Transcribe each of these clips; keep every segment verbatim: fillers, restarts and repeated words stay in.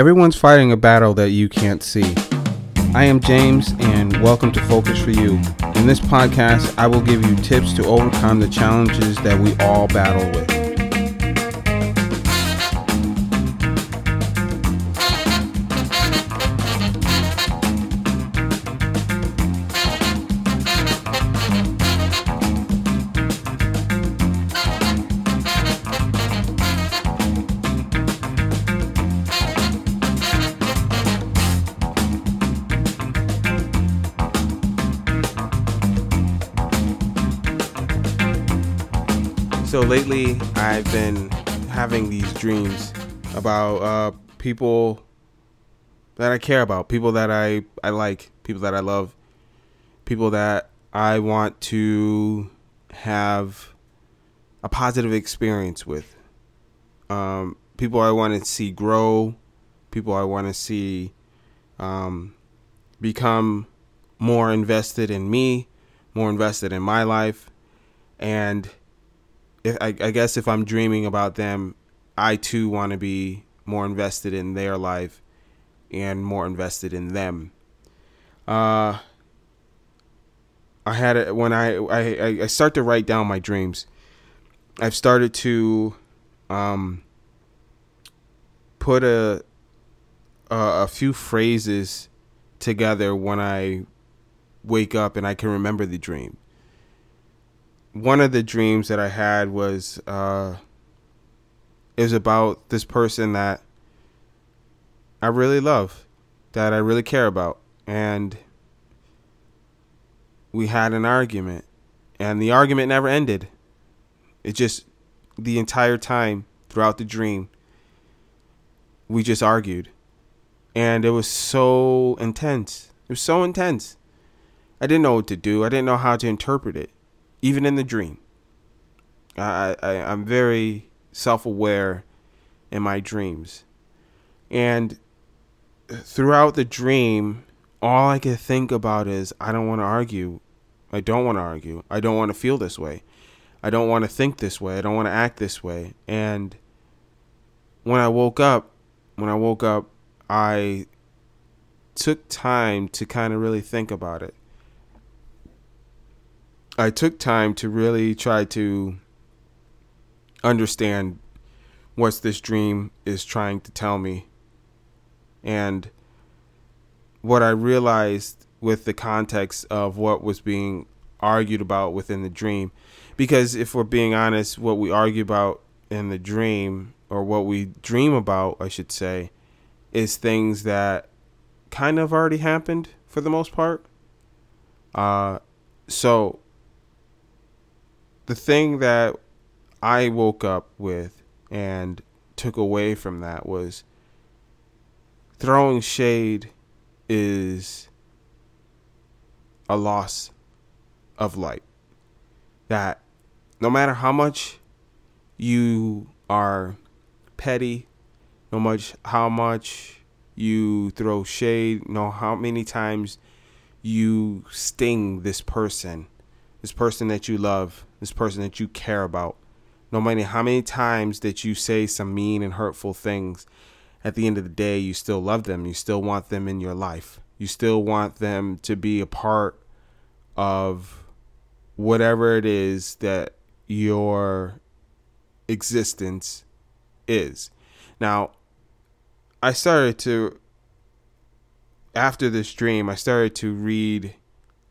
Everyone's fighting a battle that you can't see. I am James, and welcome to Focus for You. In this podcast, I will give you tips to overcome the challenges that we all battle with. So lately, I've been having these dreams about uh, people that I care about, people that I, I like, people that I love, people that I want to have a positive experience with, um, people I want to see grow, people I want to see um, become more invested in me, more invested in my life, and If, I, I guess if I'm dreaming about them, I too want to be more invested in their life and more invested in them. Uh, I had it when I, I, I start to write down my dreams. I've started to um, put a, a a few phrases together when I wake up and I can remember the dream. One of the dreams that I had was uh, it was about this person that I really love, that I really care about. And we had an argument, and the argument never ended. It just, the entire time throughout the dream, we just argued. And it was so intense. It was so intense. I didn't know what to do. I didn't know how to interpret it. Even in the dream, I, I, I'm very self-aware in my dreams. And throughout the dream, all I could think about is, I don't want to argue. I don't want to argue. I don't want to feel this way. I don't want to think this way. I don't want to act this way. And when I woke up, when I woke up, I took time to kind of really think about it. I took time to really try to understand what this dream is trying to tell me. And what I realized with the context of what was being argued about within the dream, because if we're being honest, what we argue about in the dream, or what we dream about, I should say, is things that kind of already happened for the most part. Uh, so the thing that I woke up with and took away from that was, throwing shade is a loss of light. That no matter how much you are petty, no much how much you throw shade, no how many times you sting this person, this person that you love, this person that you care about, no matter how many times that you say some mean and hurtful things, at the end of the day, you still love them. You still want them in your life. You still want them to be a part of whatever it is that your existence is. Now, I started to, after this dream, I started to read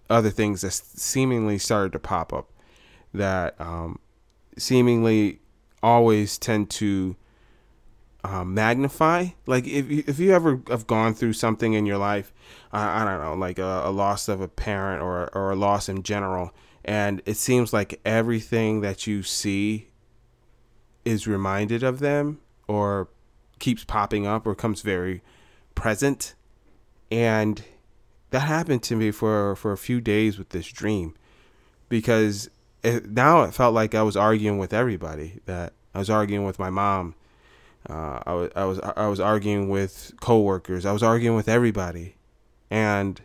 other things that seemingly started to pop up, that um, seemingly always tend to uh, magnify. Like if you, if you ever have gone through something in your life, uh, I don't know, like a, a loss of a parent or or a loss in general, and it seems like everything that you see is reminded of them, or keeps popping up, or comes very present, and that happened to me for, for a few days with this dream, because it, now it felt like I was arguing with everybody. That I was arguing with my mom. Uh, I, was, I was I was arguing with coworkers. I was arguing with everybody, and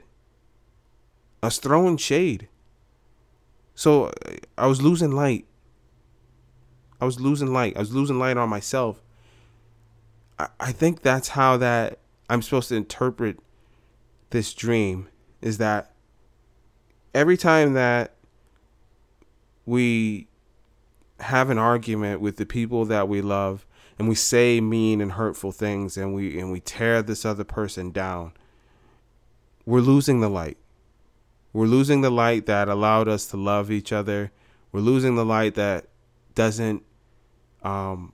I was throwing shade. So I was losing light. I was losing light. I was losing light on myself. I, I think that's how that I'm supposed to interpret this dream, is that every time that we have an argument with the people that we love and we say mean and hurtful things and we and we tear this other person down, we're losing the light. We're losing the light that allowed us to love each other. We're losing the light that doesn't, um,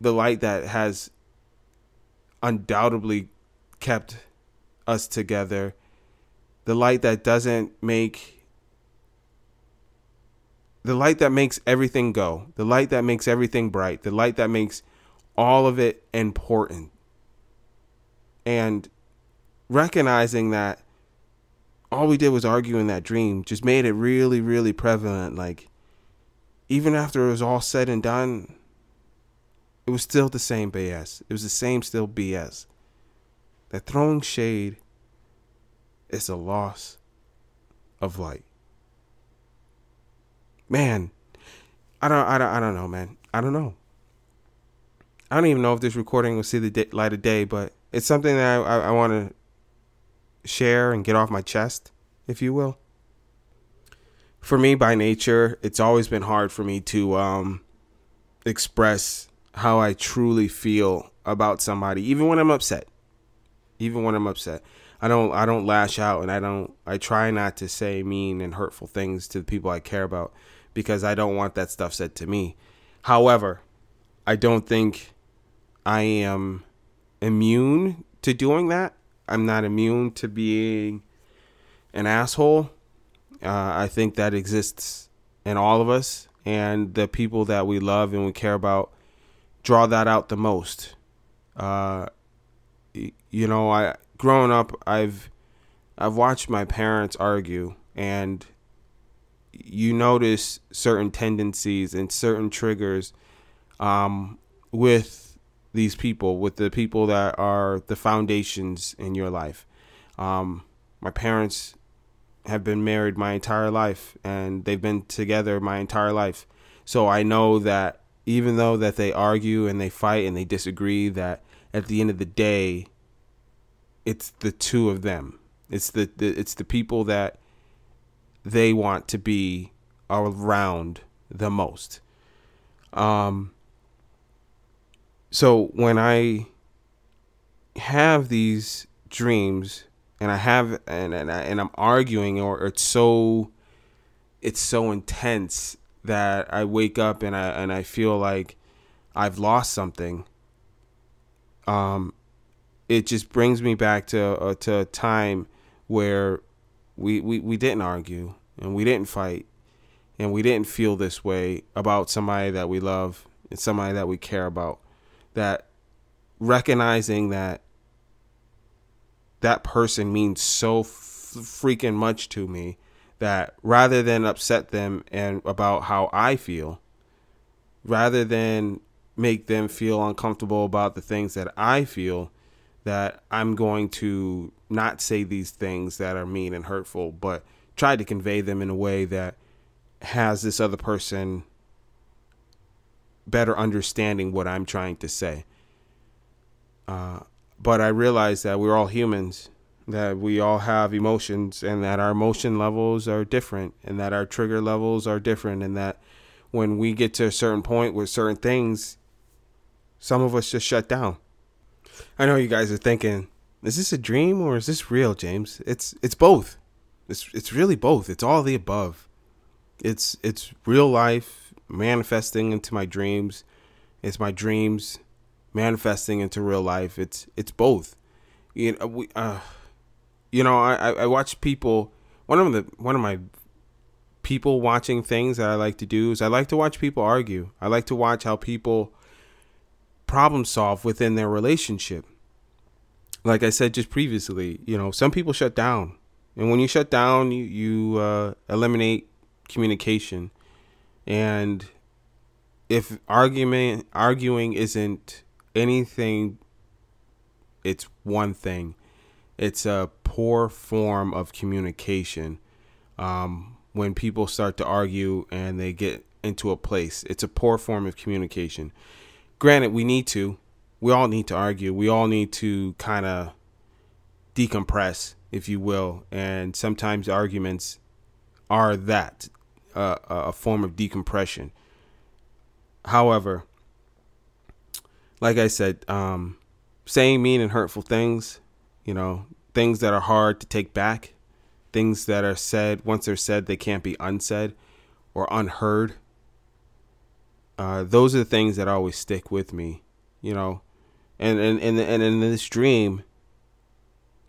the light that has undoubtedly kept us together. The light that doesn't make, the light that makes everything go. The light that makes everything bright. The light that makes all of it important. And recognizing that all we did was argue in that dream just made it really, really prevalent. Like, even after it was all said and done, it was still the same B S. It was the same still B S. That throwing shade is a loss of light. Man, I don't, I don't, I don't know, man. I don't know. I don't even know if this recording will see the day, light of day, but it's something that I, I, I want to share and get off my chest, if you will. For me, by nature, it's always been hard for me to um, express how I truly feel about somebody, even when I'm upset. Even when I'm upset, I don't, I don't lash out, and I don't, I try not to say mean and hurtful things to the people I care about, because I don't want that stuff said to me. However, I don't think I am immune to doing that. I'm not immune to being an asshole. Uh, I think that exists in all of us, and the people that we love and we care about draw that out the most. Uh, You know, I growing up, I've I've watched my parents argue, and you notice certain tendencies and certain triggers um, with these people, with the people that are the foundations in your life. Um, my parents have been married my entire life, and they've been together my entire life. So I know that even though that they argue and they fight and they disagree, that at the end of the day, it's the two of them. It's the, the it's the people that they want to be around the most. Um. So when I have these dreams, and I have and and, I, and I'm arguing, or it's so it's so intense that I wake up and I and I feel like I've lost something. Um, it just brings me back to uh, to a time where we, we we didn't argue and we didn't fight and we didn't feel this way about somebody that we love and somebody that we care about. That recognizing that that person means so f- freaking much to me, that rather than upset them and about how I feel, rather than make them feel uncomfortable about the things that I feel, that I'm going to not say these things that are mean and hurtful, but try to convey them in a way that has this other person better understanding what I'm trying to say. Uh, but I realize that we're all humans, that we all have emotions, and that our emotion levels are different, and that our trigger levels are different, and that when we get to a certain point with certain things, some of us just shut down. I know you guys are thinking, is this a dream or is this real, James? It's it's both. It's it's really both. It's all the above. It's it's real life manifesting into my dreams. It's my dreams manifesting into real life. It's it's both. You know, we, uh, you know, I, I watch people. One of the one of my people watching things that I like to do is I like to watch people argue. I like to watch how people problem solve within their relationship. Like I said just previously, you know, some people shut down, and when you shut down, you, you uh, eliminate communication. And if argument arguing isn't anything, it's one thing. It's a poor form of communication. Um, when people start to argue and they get into a place, it's a poor form of communication. Granted, we need to, we all need to argue. We all need to kind of decompress, if you will. And sometimes arguments are that, uh, a form of decompression. However, like I said, um, saying mean and hurtful things, you know, things that are hard to take back, things that are said, once they're said, they can't be unsaid or unheard. Uh, those are the things that always stick with me, you know, and, and, and, and in this dream,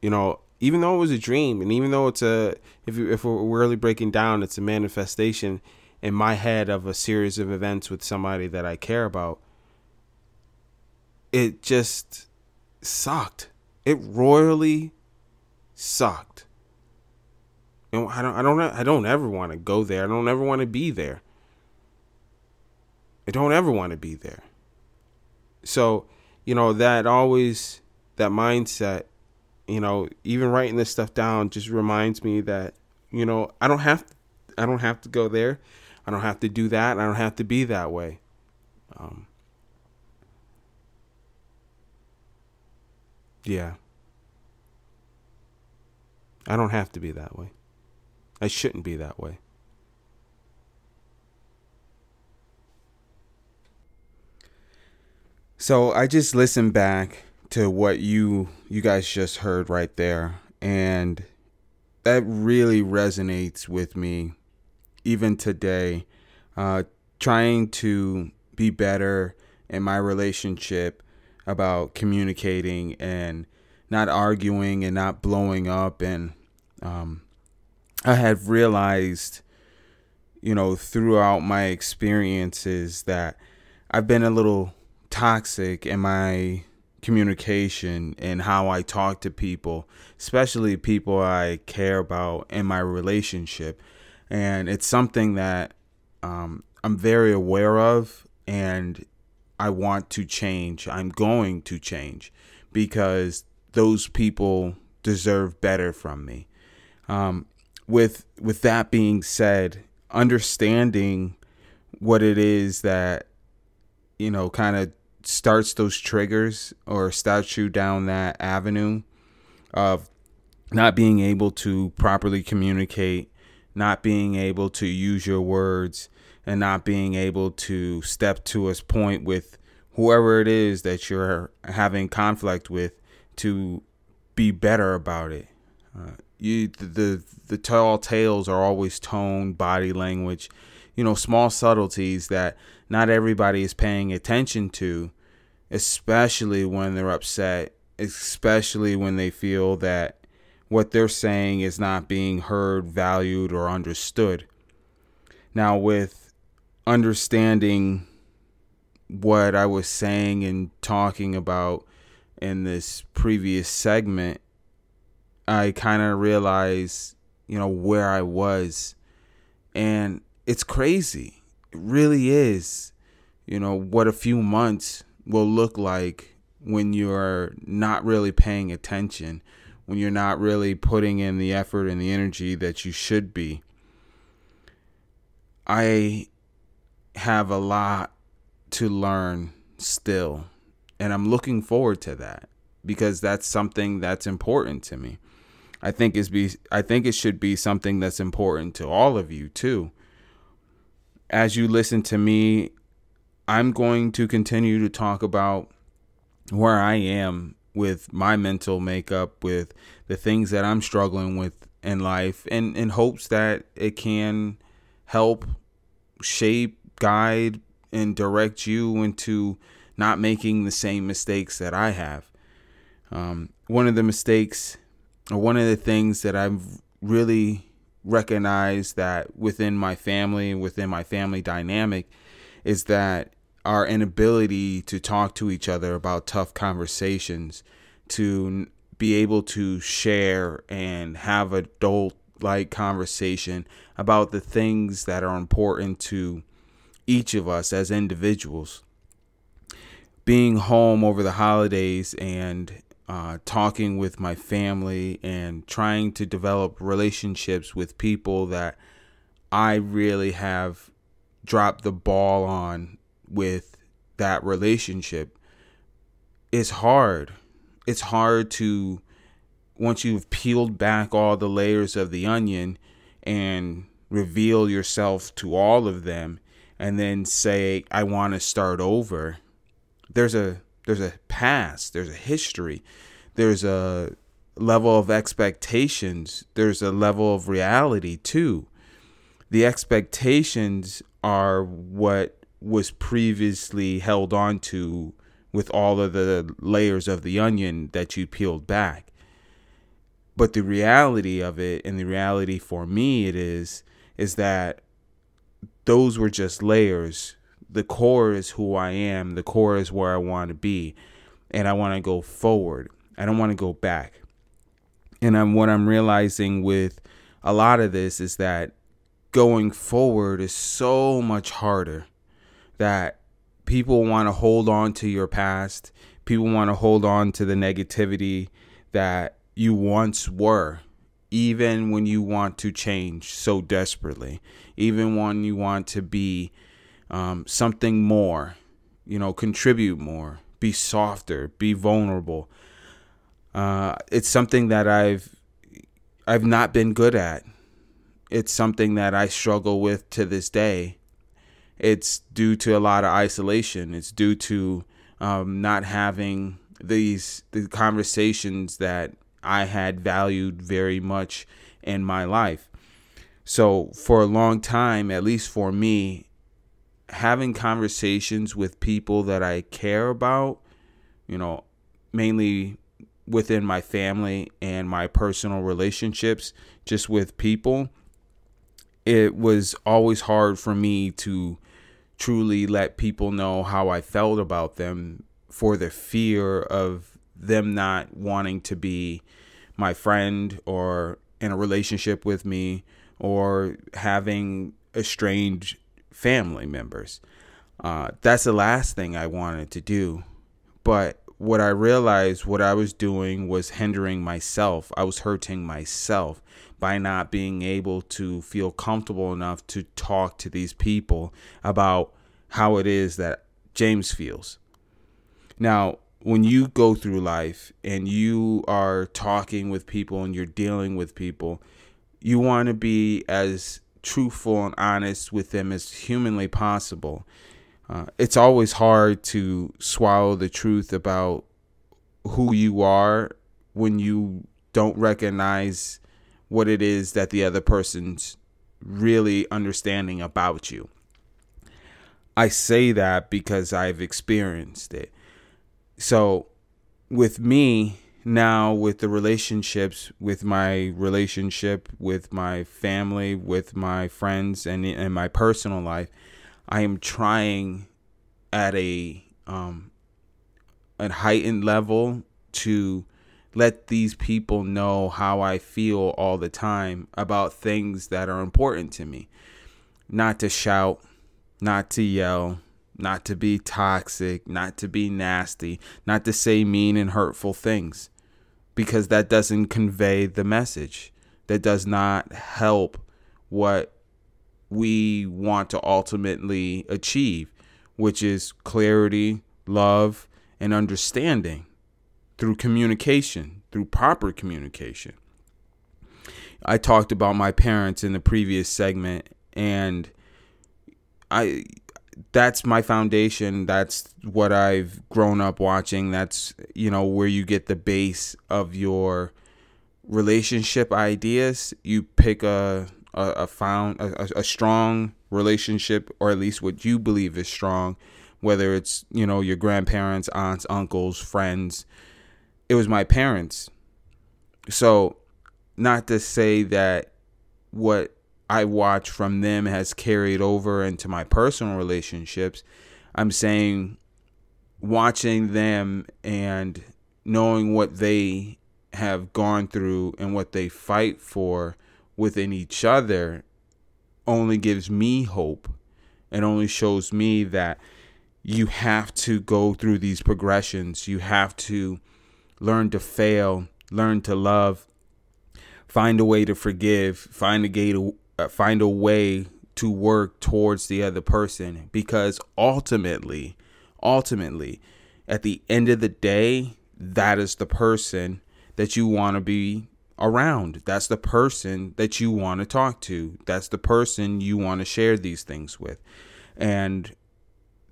you know, even though it was a dream, and even though it's a, if if we're really breaking down, it's a manifestation in my head of a series of events with somebody that I care about. It just sucked. It royally sucked. And I don't, I don't, I don't ever want to go there. I don't ever want to be there. I don't ever want to be there. So, you know, that always, that mindset, you know, even writing this stuff down just reminds me that, you know, I don't have, I don't have to go there. I don't have to do that. I don't have to be that way. Um, yeah. I don't have to be that way. I shouldn't be that way. So I just listened back to what you you guys just heard right there, and that really resonates with me even today, uh, trying to be better in my relationship about communicating and not arguing and not blowing up. And um, I have realized, you know, throughout my experiences that I've been a little toxic in my communication and how I talk to people, especially people I care about in my relationship. And it's something that um, I'm very aware of, and I want to change. I'm going to change because those people deserve better from me. Um, with with that being said, understanding what it is that, you know, kind of starts those triggers or starts you down that avenue of not being able to properly communicate, not being able to use your words, and not being able to step to a point with whoever it is that you're having conflict with to be better about it. Uh, you the, the the tall tales are always tone, body language, you know, small subtleties that not everybody is paying attention to, especially when they're upset, especially when they feel that what they're saying is not being heard, valued, or understood. Now, with understanding what I was saying and talking about in this previous segment, I kind of realized, you know, where I was. And it's crazy. It really is, you know, what a few months will look like when you're not really paying attention, when you're not really putting in the effort and the energy that you should be. I have a lot to learn still, and I'm looking forward to that because that's something that's important to me. I think it's be, I think it should be something that's important to all of you too. As you listen to me, I'm going to continue to talk about where I am with my mental makeup, with the things that I'm struggling with in life, and in hopes that it can help shape, guide, and direct you into not making the same mistakes that I have. Um, one of the mistakes, or one of the things that I've really recognize that within my family, within my family dynamic, is that our inability to talk to each other about tough conversations, to be able to share and have adult-like conversation about the things that are important to each of us as individuals. Being home over the holidays and Uh, talking with my family and trying to develop relationships with people that I really have dropped the ball on with that relationship it's hard. It's hard to, once you've peeled back all the layers of the onion and reveal yourself to all of them, and then say, I want to start over. There's a there's a past, there's a history, there's a level of expectations, there's a level of reality too. The expectations are what was previously held on to with all of the layers of the onion that you peeled back. But the reality of it, and the reality for me it is, is that those were just layers. The core is who I am. The core is where I want to be. And I want to go forward. I don't want to go back. And I'm, what I'm realizing with a lot of this is that going forward is so much harder, that people want to hold on to your past. People want to hold on to the negativity that you once were, even when you want to change so desperately, even when you want to be um, something more, you know, contribute more, be softer, be vulnerable. Uh, it's something that I've I've not been good at. It's something that I struggle with to this day. It's due to a lot of isolation. It's due to um, not having these the conversations that I had valued very much in my life. So for a long time, at least for me, having conversations with people that I care about, you know, mainly within my family and my personal relationships, just with people, it was always hard for me to truly let people know how I felt about them, for the fear of them not wanting to be my friend or in a relationship with me, or having estranged family members. Uh, that's the last thing I wanted to do. But what I realized what I was doing was hindering myself. I was hurting myself by not being able to feel comfortable enough to talk to these people about how it is that James feels. Now, when you go through life and you are talking with people and you're dealing with people, you want to be as truthful and honest with them as humanly possible. Uh, it's always hard to swallow the truth about who you are when you don't recognize what it is that the other person's really understanding about you. I say that because I've experienced it. So with me now, with the relationships, with my relationship, with my family, with my friends, and in my personal life, I am trying at a um, a heightened level to let these people know how I feel all the time about things that are important to me. Not to shout, not to yell, not to be toxic, not to be nasty, not to say mean and hurtful things, because that doesn't convey the message. That does not help what we want to ultimately achieve, which is clarity, love, and understanding through communication, through proper communication. I talked about my parents in the previous segment, and I... that's my foundation. That's what I've grown up watching. That's, you know, where you get the base of your relationship ideas. You pick a a, a found a, a strong relationship, or at least what you believe is strong, whether it's, you know, your grandparents, aunts, uncles, friends. It was my parents. So not to say that what I watch from them has carried over into my personal relationships. I'm saying watching them and knowing what they have gone through and what they fight for within each other only gives me hope, and only shows me that you have to go through these progressions. You have to learn to fail, learn to love, find a way to forgive, find a way to find a way to work towards the other person, because ultimately, ultimately, at the end of the day, that is the person that you want to be around. That's the person that you want to talk to. That's the person you want to share these things with. And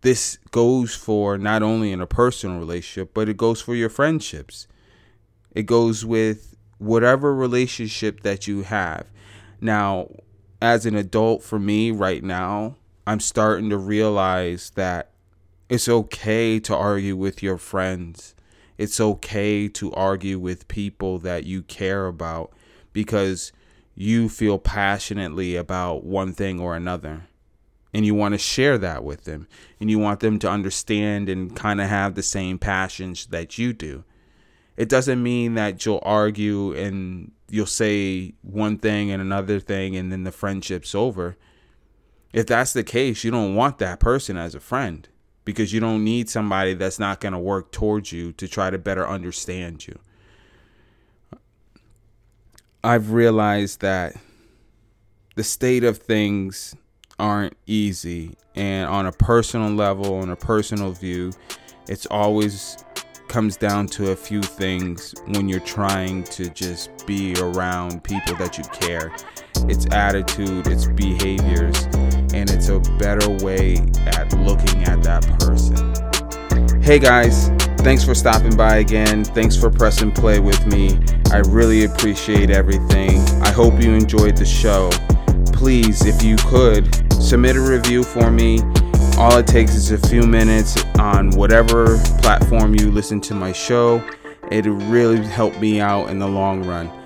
this goes for not only in a personal relationship, but it goes for your friendships. It goes with whatever relationship that you have. Now, as an adult, for me right now, I'm starting to realize that it's okay to argue with your friends. It's okay to argue with people that you care about because you feel passionately about one thing or another. And you want to share that with them. And you want them to understand and kind of have the same passions that you do. It doesn't mean that you'll argue and you'll say one thing and another thing and then the friendship's over. If that's the case, you don't want that person as a friend, because you don't need somebody that's not going to work towards you to try to better understand you. I've realized that the state of things aren't easy. And on a personal level, on a personal view, it's always comes down to a few things when you're trying to just be around people that you care. It's attitude, it's behaviors, and it's a better way at looking at that person. Hey guys, thanks for stopping by again. Thanks for pressing play with me. I really appreciate everything. I hope you enjoyed the show. Please, if you could, submit a review for me. All it takes is a few minutes on whatever platform you listen to my show. It really helped me out in the long run.